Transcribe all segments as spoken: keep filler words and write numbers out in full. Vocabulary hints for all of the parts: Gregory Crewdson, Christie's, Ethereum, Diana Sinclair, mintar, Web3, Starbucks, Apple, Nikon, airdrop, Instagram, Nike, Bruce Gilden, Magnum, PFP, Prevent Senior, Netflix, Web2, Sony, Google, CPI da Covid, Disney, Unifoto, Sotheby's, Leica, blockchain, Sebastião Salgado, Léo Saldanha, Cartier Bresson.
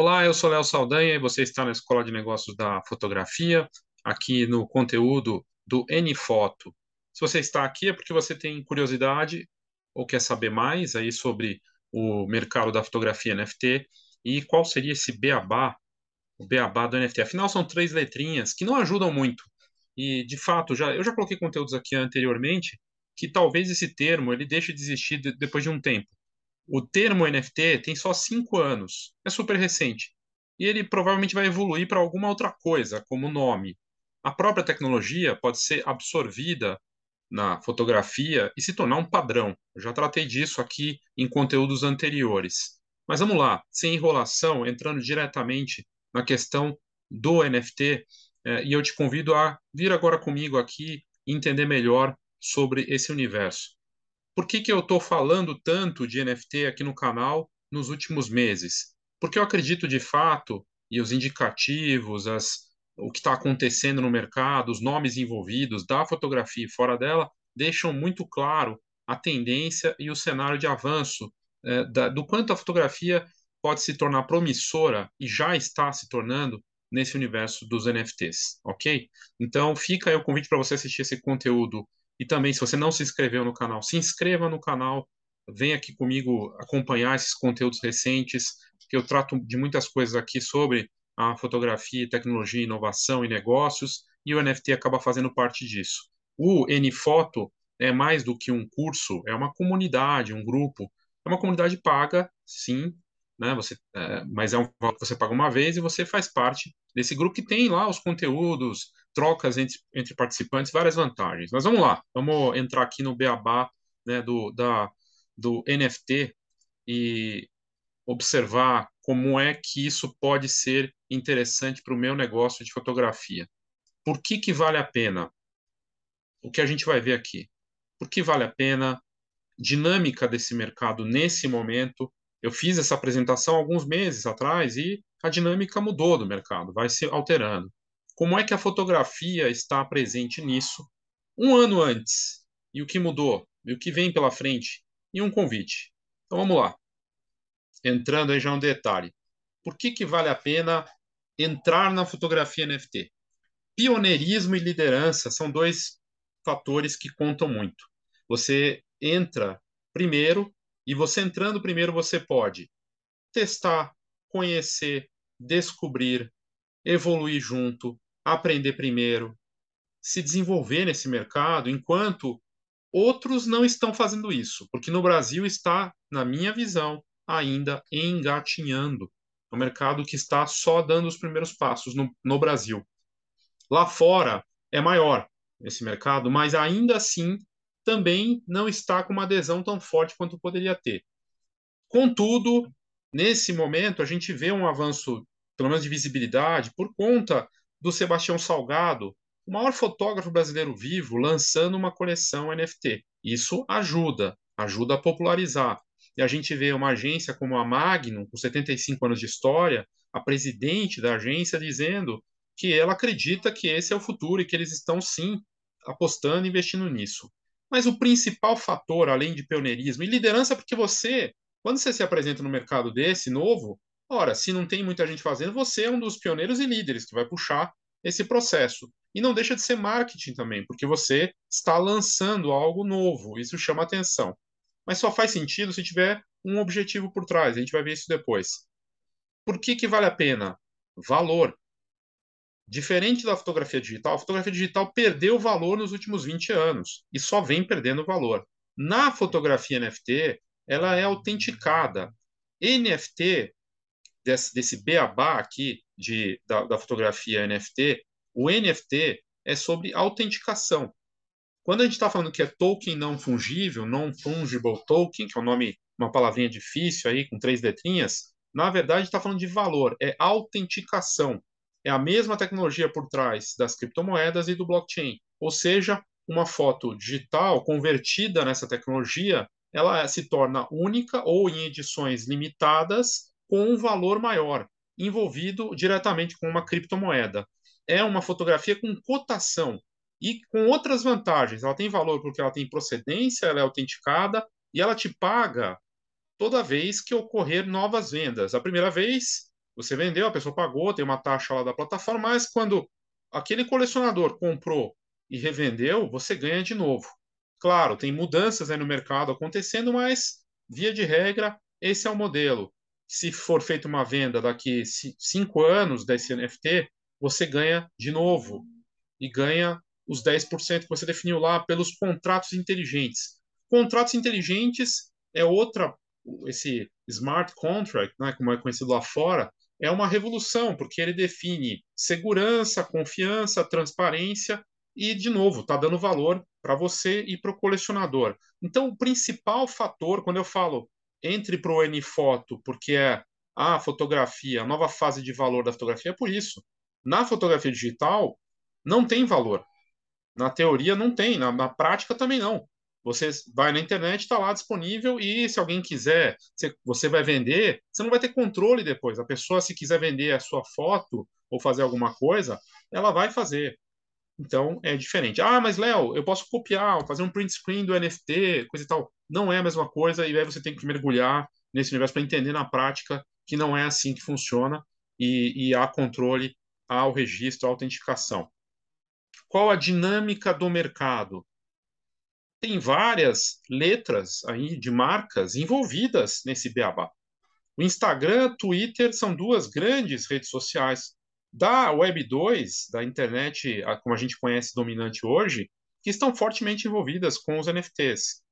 Olá, eu sou Léo Saldanha e você está na Escola de Negócios da Fotografia, aqui no conteúdo do N-Foto. Se você está aqui é porque você tem curiosidade ou quer saber mais aí sobre o mercado da fotografia N F T e qual seria esse beabá, o beabá do N F T. Afinal, são três letrinhas que não ajudam muito. E, de fato, já, eu já coloquei conteúdos aqui anteriormente que talvez esse termo ele deixe de existir de, depois de um tempo. O termo N F T tem só cinco anos, é super recente, e ele provavelmente vai evoluir para alguma outra coisa, como nome. A própria tecnologia pode ser absorvida na fotografia e se tornar um padrão. Eu já tratei disso aqui em conteúdos anteriores. Mas vamos lá, sem enrolação, entrando diretamente na questão do N F T, eh, e eu te convido a vir agora comigo aqui e entender melhor sobre esse universo. Por que que eu estou falando tanto de N F T aqui no canal nos últimos meses? Porque eu acredito de fato, e os indicativos, as, o que está acontecendo no mercado, os nomes envolvidos da fotografia e fora dela, deixam muito claro a tendência e o cenário de avanço é, da, do quanto a fotografia pode se tornar promissora e já está se tornando nesse universo dos N F Ts, ok? Então fica aí o convite para você assistir esse conteúdo. E também, se você não se inscreveu no canal, se inscreva no canal, venha aqui comigo acompanhar esses conteúdos recentes, que eu trato de muitas coisas aqui sobre a fotografia, tecnologia, inovação e negócios, e o N F T acaba fazendo parte disso. O N-Foto é mais do que um curso, é uma comunidade, um grupo, é uma comunidade paga, sim, né? Você, é, mas é um valor que você paga uma vez e você faz parte desse grupo que tem lá os conteúdos, trocas entre, entre participantes, várias vantagens. Mas vamos lá, vamos entrar aqui no beabá, né, do, da, do N F T e observar como é que isso pode ser interessante para o meu negócio de fotografia. Por que que vale a pena? O que a gente vai ver aqui. Por que vale a pena? Dinâmica desse mercado nesse momento. Eu fiz essa apresentação alguns meses atrás e a dinâmica mudou do mercado, vai se alterando. Como é que a fotografia está presente nisso um ano antes? E o que mudou? E o que vem pela frente? E um convite. Então vamos lá. Entrando aí já no detalhe. Por que que vale a pena entrar na fotografia N F T? Pioneirismo e liderança são dois fatores que contam muito. Você entra primeiro e você entrando primeiro você pode testar, conhecer, descobrir, evoluir junto, aprender primeiro, se desenvolver nesse mercado, enquanto outros não estão fazendo isso, porque no Brasil está, na minha visão, ainda engatinhando. É um mercado que está só dando os primeiros passos no, no Brasil. Lá fora é maior esse mercado, mas ainda assim também não está com uma adesão tão forte quanto poderia ter. Contudo, nesse momento, a gente vê um avanço, pelo menos de visibilidade, por conta do Sebastião Salgado, o maior fotógrafo brasileiro vivo, lançando uma coleção N F T. Isso ajuda, ajuda a popularizar. E a gente vê uma agência como a Magnum, com setenta e cinco anos de história, a presidente da agência dizendo que ela acredita que esse é o futuro e que eles estão, sim, apostando e investindo nisso. Mas o principal fator, além de pioneirismo e liderança, é porque você, quando você se apresenta no mercado desse novo, ora, se não tem muita gente fazendo, você é um dos pioneiros e líderes que vai puxar esse processo. E não deixa de ser marketing também, porque você está lançando algo novo, isso chama atenção. Mas só faz sentido se tiver um objetivo por trás, a gente vai ver isso depois. Por que que vale a pena? Valor. Diferente da fotografia digital, a fotografia digital perdeu valor nos últimos vinte anos e só vem perdendo valor. Na fotografia N F T, ela é autenticada. N F T... Desse, desse beabá aqui de, da, da fotografia N F T, o N F T é sobre autenticação. Quando a gente está falando que é token não fungível, non-fungible token, que é um nome, uma palavrinha difícil aí, com três letrinhas, na verdade está falando de valor, é autenticação. É a mesma tecnologia por trás das criptomoedas e do blockchain. Ou seja, uma foto digital convertida nessa tecnologia, ela se torna única ou em edições limitadas, com um valor maior, envolvido diretamente com uma criptomoeda. É uma fotografia com cotação e com outras vantagens. Ela tem valor porque ela tem procedência, ela é autenticada e ela te paga toda vez que ocorrer novas vendas. A primeira vez, Você vendeu, a pessoa pagou, tem uma taxa lá da plataforma, mas quando aquele colecionador comprou e revendeu, você ganha de novo. Claro, tem mudanças aí no mercado acontecendo, mas, via de regra, esse é o modelo. Se for feita uma venda daqui cinco anos desse N F T, você ganha de novo e ganha os dez por cento que você definiu lá pelos contratos inteligentes. Contratos inteligentes é outra, esse smart contract, né, como é conhecido lá fora, é uma revolução, porque ele define segurança, confiança, transparência e, de novo, está dando valor para você e para o colecionador. Então, o principal fator, quando eu falo entre para o N-Foto, porque é a fotografia, a nova fase de valor da fotografia, é por isso. Na fotografia digital, não tem valor. Na teoria, não tem. Na, na prática, também não. Você vai na internet, está lá disponível e se alguém quiser, você vai vender, você não vai ter controle depois. A pessoa, se quiser vender a sua foto ou fazer alguma coisa, ela vai fazer. Então, é diferente. Ah, mas, Léo, eu posso copiar, fazer um print screen do N F T, coisa e tal. Não é a mesma coisa e aí você tem que mergulhar nesse universo para entender na prática que não é assim que funciona e, e há controle ao registro, à autenticação. Qual a dinâmica do mercado? Tem várias letras aí de marcas envolvidas nesse beabá. O Instagram, Twitter são duas grandes redes sociais da Web dois, da internet, como a gente conhece, dominante hoje, que estão fortemente envolvidas com os N F Ts.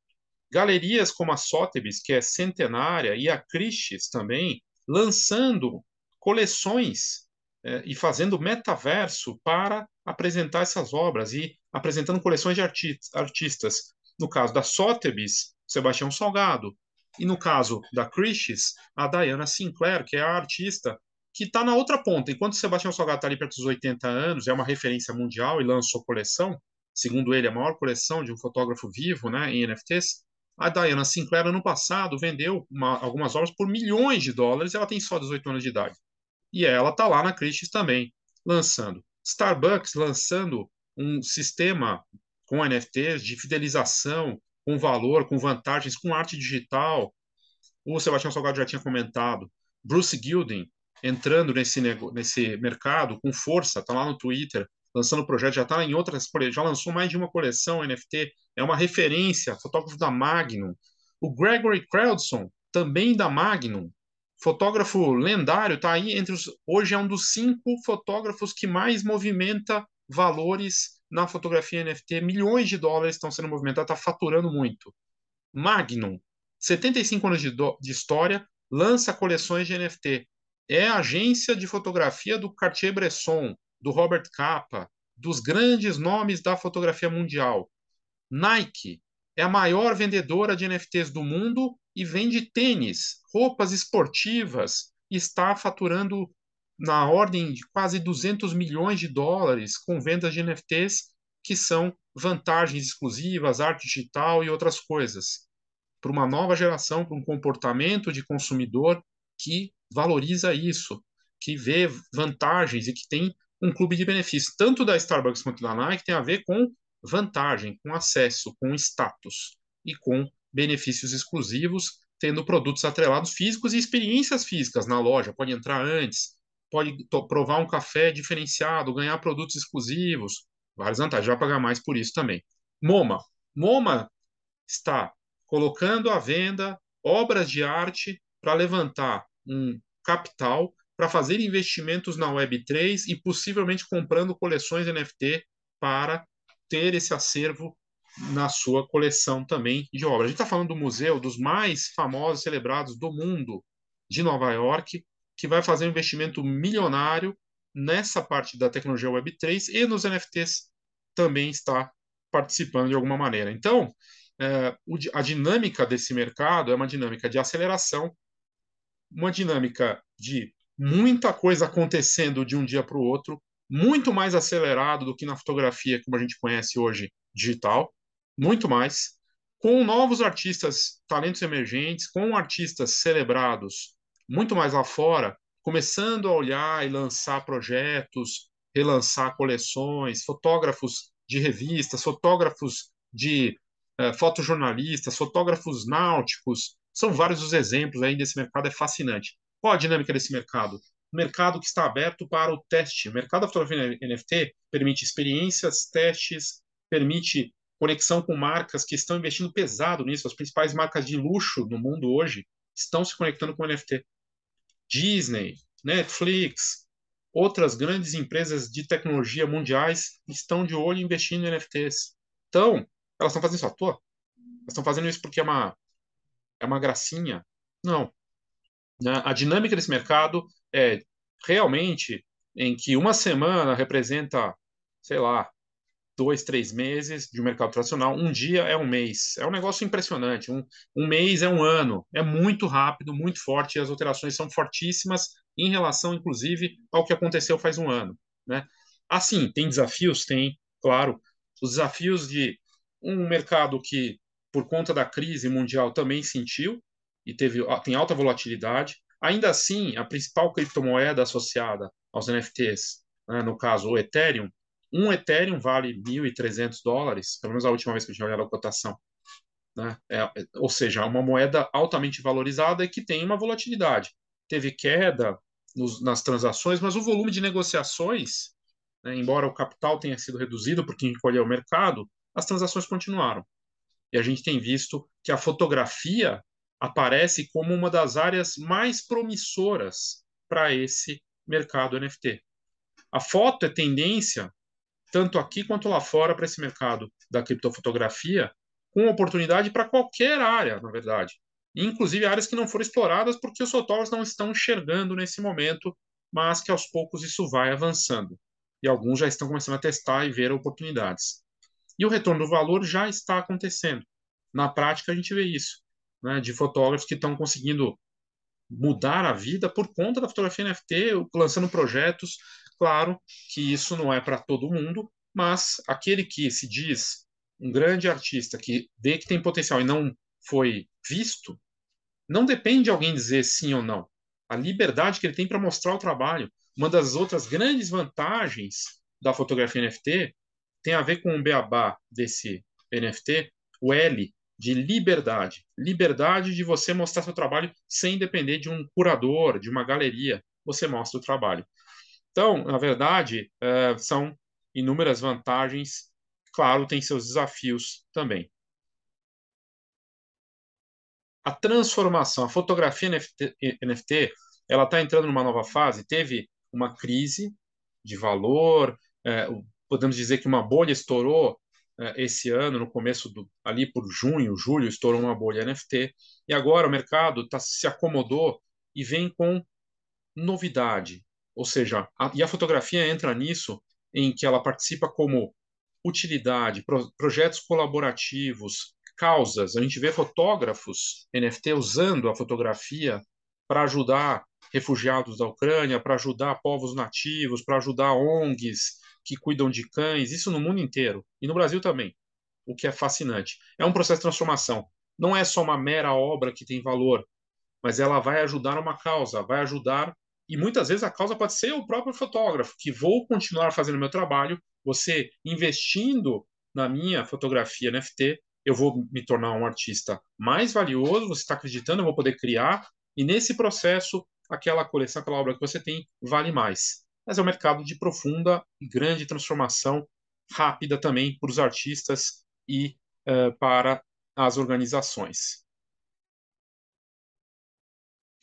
Galerias como a Sotheby's, que é centenária, e a Christie's também, lançando coleções eh, e fazendo metaverso para apresentar essas obras e apresentando coleções de arti artistas. No caso da Sotheby's, Sebastião Salgado. E no caso da Christie's, a Diana Sinclair, que é a artista que está na outra ponta. Enquanto o Sebastião Salgado está ali perto dos oitenta anos, é uma referência mundial e lançou coleção, segundo ele, a maior coleção de um fotógrafo vivo, né, em N F Ts, a Diana Sinclair, ano passado, vendeu uma, algumas obras por milhões de dólares, ela tem só dezoito anos de idade. E ela está lá na Christie's também, lançando. Starbucks lançando um sistema com N F Ts de fidelização, com valor, com vantagens, com arte digital. O Sebastião Salgado já tinha comentado. Bruce Gilden entrando nesse, nesse mercado com força, está lá no Twitter, lançando o projeto, já está em outras, já lançou mais de uma coleção N F T, é uma referência, fotógrafo da Magnum. O Gregory Crewdson, também da Magnum, fotógrafo lendário, está aí entre os, hoje é um dos cinco fotógrafos que mais movimenta valores na fotografia N F T, milhões de dólares estão sendo movimentados, está faturando muito. Magnum, setenta e cinco anos de, do, de história, lança coleções de N F T, é a agência de fotografia do Cartier Bresson, do Robert Capa, dos grandes nomes da fotografia mundial. Nike é a maior vendedora de N F Ts do mundo e vende tênis, roupas esportivas, e está faturando na ordem de quase duzentos milhões de dólares com vendas de N F Ts, que são vantagens exclusivas, arte digital e outras coisas. Para uma nova geração, para um comportamento de consumidor que valoriza isso, que vê vantagens e que tem um clube de benefícios, tanto da Starbucks quanto da Nike, tem a ver com vantagem, com acesso, com status e com benefícios exclusivos, tendo produtos atrelados físicos e experiências físicas na loja. Pode entrar antes, pode provar um café diferenciado, ganhar produtos exclusivos, várias vantagens, vai pagar mais por isso também. MoMA. MoMA está colocando à venda obras de arte para levantar um capital para fazer investimentos na Web três e possivelmente comprando coleções N F T para ter esse acervo na sua coleção também de obras. A gente está falando do museu dos mais famosos e celebrados do mundo de Nova York, que vai fazer um investimento milionário nessa parte da tecnologia Web três e nos N F Ts também está participando de alguma maneira. Então, é, a dinâmica desse mercado é uma dinâmica de aceleração, uma dinâmica de muita coisa acontecendo de um dia para o outro, muito mais acelerado do que na fotografia, como a gente conhece hoje, digital, muito mais, com novos artistas, talentos emergentes, com artistas celebrados, muito mais lá fora, começando a olhar e lançar projetos, relançar coleções, fotógrafos de revistas, fotógrafos de eh, fotojornalistas, fotógrafos náuticos, são vários os exemplos aí desse mercado, é fascinante. Qual a dinâmica desse mercado? mercado que está aberto para o teste. O mercado da fotografia N F T permite experiências, testes, permite conexão com marcas que estão investindo pesado nisso. As principais marcas de luxo no mundo hoje estão se conectando com o N F T. Disney, Netflix, outras grandes empresas de tecnologia mundiais estão de olho investindo em N F Ts. Então, elas estão fazendo isso à toa? Elas estão fazendo isso porque é uma, é uma gracinha? Não. A dinâmica desse mercado é realmente em que uma semana representa, sei lá, dois, três meses de um mercado tradicional, um dia é um mês. É um negócio impressionante. Um, um mês é um ano. É muito rápido, muito forte, e as alterações são fortíssimas em relação, inclusive, ao que aconteceu faz um ano, né? Assim, tem desafios? Tem, claro. Os desafios de um mercado que, por conta da crise mundial, também sentiu e teve, tem alta volatilidade. Ainda assim, a principal criptomoeda associada aos N F Ts, né, no caso o Ethereum, um Ethereum vale mil e trezentos dólares, pelo menos a última vez que eu tinha olhado a cotação, né? É, ou seja, é uma moeda altamente valorizada e que tem uma volatilidade. Teve queda nos, nas transações, mas o volume de negociações, né, embora o capital tenha sido reduzido por quem escolheu o mercado, as transações continuaram. E a gente tem visto que a fotografia aparece como uma das áreas mais promissoras para esse mercado N F T. A foto é tendência, tanto aqui quanto lá fora, para esse mercado da criptofotografia, com oportunidade para qualquer área, na verdade. Inclusive áreas que não foram exploradas porque os fotógrafos não estão enxergando nesse momento, mas que aos poucos isso vai avançando. E alguns já estão começando a testar e ver oportunidades. E o retorno do valor já está acontecendo. Na prática, a gente vê isso, né, de fotógrafos que estão conseguindo mudar a vida por conta da fotografia N F T, lançando projetos. Claro que isso não é para todo mundo, mas aquele que se diz um grande artista, que vê que tem potencial e não foi visto, não depende de alguém dizer sim ou não. A liberdade que ele tem para mostrar o trabalho. Uma das outras grandes vantagens da fotografia N F T tem a ver com o beabá desse N F T, o L de liberdade. Liberdade de você mostrar seu trabalho sem depender de um curador, de uma galeria. Você mostra o trabalho. Então, na verdade, são inúmeras vantagens. Claro, tem seus desafios também. A transformação, a fotografia N F T, ela está entrando numa nova fase. Teve uma crise de valor, podemos dizer que uma bolha estourou esse ano, no começo do, ali por junho, julho, estourou uma bolha N F T. E agora o mercado tá, se acomodou e vem com novidade. Ou seja, a, e a fotografia entra nisso, em que ela participa como utilidade, pro, projetos colaborativos, causas. A gente vê fotógrafos N F T usando a fotografia para ajudar refugiados da Ucrânia, para ajudar povos nativos, para ajudar O N Gs que cuidam de cães. Isso no mundo inteiro e no Brasil também, o que é fascinante. É um processo de transformação. Não é só uma mera obra que tem valor, mas ela vai ajudar uma causa, vai ajudar. E muitas vezes a causa pode ser o próprio fotógrafo, que vou continuar fazendo meu trabalho, você investindo na minha fotografia N F T, eu vou me tornar um artista mais valioso, você está acreditando, eu vou poder criar, e nesse processo, aquela coleção, aquela obra que você tem, vale mais. Mas é um mercado de profunda e grande transformação, rápida também para os artistas e uh, para as organizações.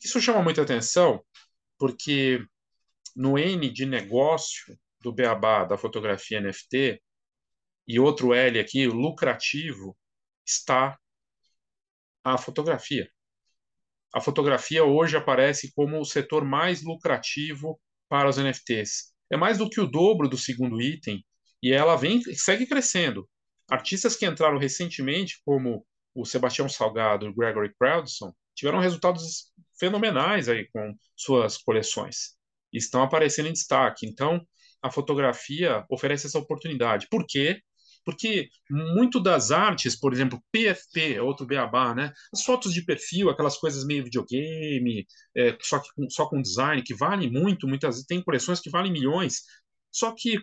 Isso chama muita atenção, porque no N de negócio do beabá da fotografia N F T e outro L aqui, lucrativo, está a fotografia. A fotografia hoje aparece como o setor mais lucrativo para os N F Ts. É mais do que o dobro do segundo item e ela vem, segue crescendo. Artistas que entraram recentemente, como o Sebastião Salgado e o Gregory Crewdson, tiveram resultados fenomenais aí com suas coleções. Estão aparecendo em destaque. Então, a fotografia oferece essa oportunidade. Por quê? Porque muito das artes, por exemplo, P F P, outro beabá, né? As fotos de perfil, aquelas coisas meio videogame, é, só, que com, só com design, que valem muito, muitas vezes tem coleções que valem milhões. Só que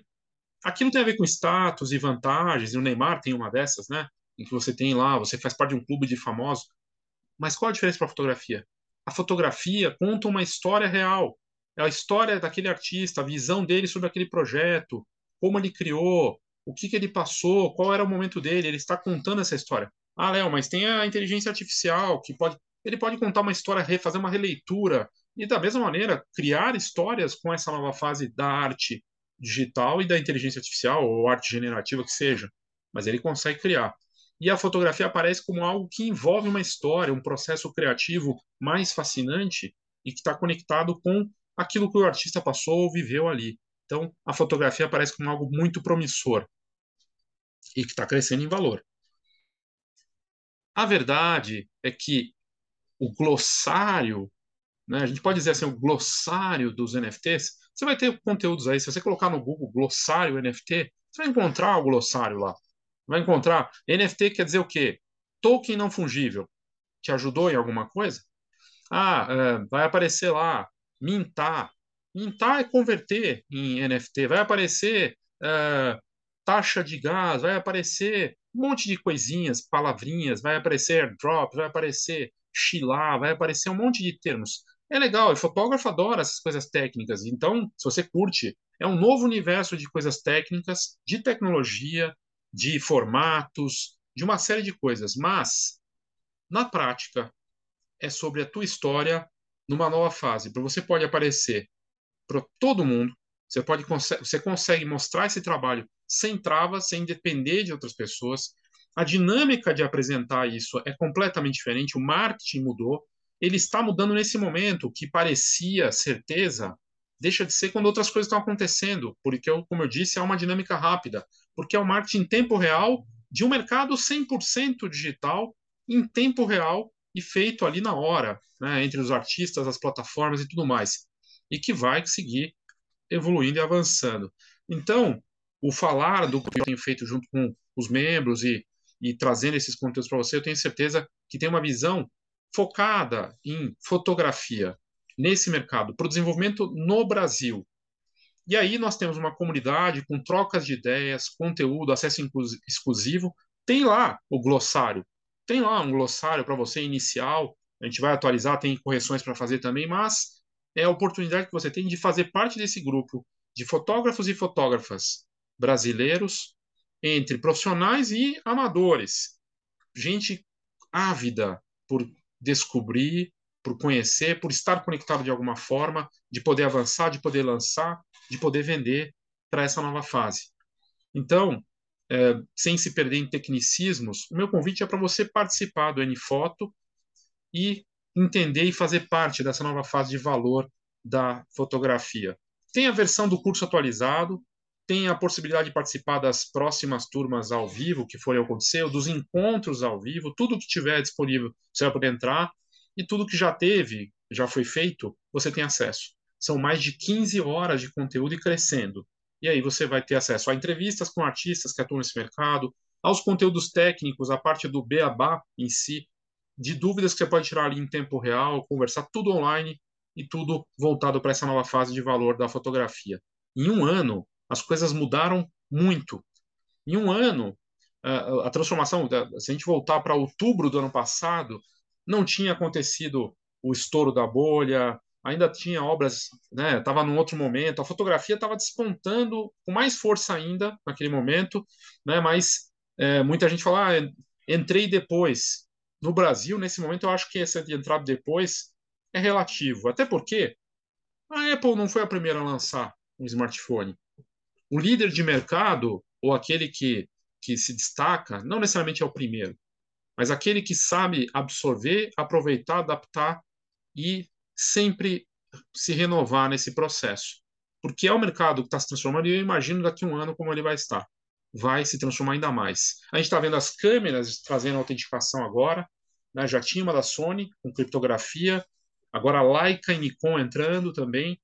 aquilo tem a ver com status e vantagens, e o Neymar tem uma dessas, né? Em que você tem lá, você faz parte de um clube de famosos. Mas qual a diferença para a fotografia? A fotografia conta uma história real. a história daquele artista, a visão dele sobre aquele projeto, como ele criou, o que, que ele passou, qual era o momento dele, ele está contando essa história. Ah, Léo, mas tem a inteligência artificial, que pode, ele pode contar uma história, fazer uma releitura, e da mesma maneira criar histórias com essa nova fase da arte digital e da inteligência artificial, ou arte generativa que seja, mas ele consegue criar. E a fotografia aparece como algo que envolve uma história, um processo criativo mais fascinante e que está conectado com aquilo que o artista passou ou viveu ali. Então, a fotografia aparece como algo muito promissor e que está crescendo em valor. A verdade é que o glossário, né, a gente pode dizer assim, o glossário dos N F Ts, você vai ter conteúdos aí, se você colocar no Google glossário N F T, você vai encontrar o glossário lá. Vai encontrar, N F T quer dizer o quê? Token não fungível. Te ajudou em alguma coisa? Ah, é, vai aparecer lá, mintar. Mintar é converter em N F T. Vai aparecer uh, taxa de gás, vai aparecer um monte de coisinhas, palavrinhas, vai aparecer airdrop, vai aparecer chilar, vai aparecer um monte de termos. É legal, e fotógrafo adora essas coisas técnicas. Então, se você curte, é um novo universo de coisas técnicas, de tecnologia, de formatos, de uma série de coisas. Mas, na prática, é sobre a tua história numa nova fase. Você pode aparecer para todo mundo, você, pode, você consegue mostrar esse trabalho sem travas, sem depender de outras pessoas. A dinâmica de apresentar isso é completamente diferente, o marketing mudou, ele está mudando nesse momento, o que parecia certeza, deixa de ser quando outras coisas estão acontecendo, porque, como eu disse, é uma dinâmica rápida, porque é o marketing em tempo real de um mercado cem por cento digital, em tempo real e feito ali na hora, né, entre os artistas, as plataformas e tudo mais. E que vai seguir evoluindo e avançando. Então, o falar do que eu tenho feito junto com os membros e, e trazendo esses conteúdos para você, eu tenho certeza que tem uma visão focada em fotografia nesse mercado, para o desenvolvimento no Brasil. E aí nós temos uma comunidade com trocas de ideias, conteúdo, acesso exclusivo. Tem lá o glossário. Tem lá um glossário para você inicial. A gente vai atualizar, tem correções para fazer também, mas é a oportunidade que você tem de fazer parte desse grupo de fotógrafos e fotógrafas brasileiros, entre profissionais e amadores. Gente ávida por descobrir, por conhecer, por estar conectado de alguma forma, de poder avançar, de poder lançar, de poder vender para essa nova fase. Então, é, sem se perder em tecnicismos, o meu convite é para você participar do N-Foto e entender e fazer parte dessa nova fase de valor da fotografia. Tem a versão do curso atualizado, tem a possibilidade de participar das próximas turmas ao vivo, que forem acontecer, dos encontros ao vivo, tudo que tiver disponível você vai poder entrar, e tudo que já teve, já foi feito, você tem acesso. São mais de quinze horas de conteúdo e crescendo. E aí você vai ter acesso a entrevistas com artistas que atuam nesse mercado, aos conteúdos técnicos, a parte do beabá em si, de dúvidas que você pode tirar ali em tempo real, conversar tudo online e tudo voltado para essa nova fase de valor da fotografia. Em um ano, as coisas mudaram muito. Em um ano, a transformação, se a gente voltar para outubro do ano passado, não tinha acontecido o estouro da bolha, ainda tinha obras, né, estava num outro momento, a fotografia estava despontando com mais força ainda naquele momento, né, mas é, muita gente fala, ah, entrei depois. No Brasil, nesse momento, eu acho que essa de entrada depois é relativo. Até porque a Apple não foi a primeira a lançar um smartphone. O líder de mercado, ou aquele que, que se destaca, não necessariamente é o primeiro, mas aquele que sabe absorver, aproveitar, adaptar e sempre se renovar nesse processo. Porque é o mercado que está se transformando e eu imagino daqui a um ano como ele vai estar. Vai se transformar ainda mais. A gente está vendo as câmeras trazendo autenticação agora, né? Já tinha uma da Sony, com criptografia, agora a Leica e Nikon entrando também.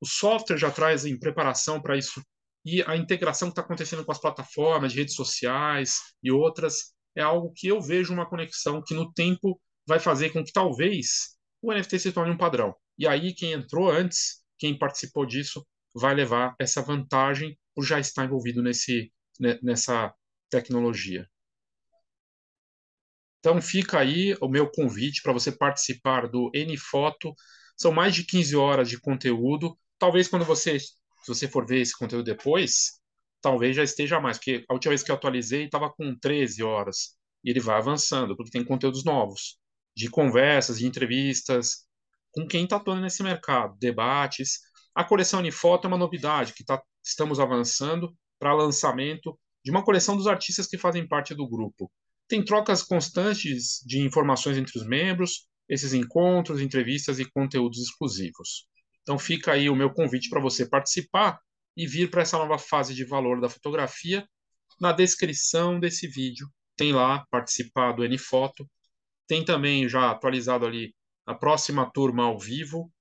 O software já traz em preparação para isso. E a integração que está acontecendo com as plataformas de redes sociais e outras é algo que eu vejo uma conexão que no tempo vai fazer com que talvez o N F T se torne um padrão. E aí quem entrou antes, quem participou disso, vai levar essa vantagem por já estar envolvido nesse nessa tecnologia. Então fica aí o meu convite para você participar do N-Foto, São mais de quinze horas de conteúdo. Talvez quando você, se você for ver esse conteúdo depois, talvez já esteja mais, porque a última vez que eu atualizei estava com treze horas. E ele vai avançando, porque tem conteúdos novos, de conversas, de entrevistas, com quem está atuando nesse mercado, debates. A coleção Unifoto é uma novidade, que tá, estamos avançando para lançamento de uma coleção dos artistas que fazem parte do grupo. Tem trocas constantes de informações entre os membros, esses encontros, entrevistas e conteúdos exclusivos. Então fica aí o meu convite para você participar e vir para essa nova fase de valor da fotografia. Na descrição desse vídeo tem lá participar do N-Foto. Tem também já atualizado ali a próxima turma ao vivo.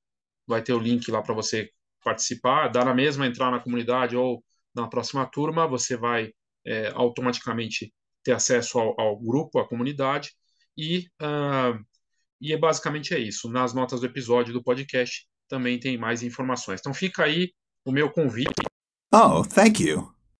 Vai ter o link lá para você participar. Dá na mesma entrar na comunidade ou na próxima turma. Você vai é, automaticamente ter acesso ao, ao grupo, à comunidade. E, uh, e é basicamente é isso. Nas notas do episódio do podcast também tem mais informações. Então fica aí o meu convite. Oh, thank you.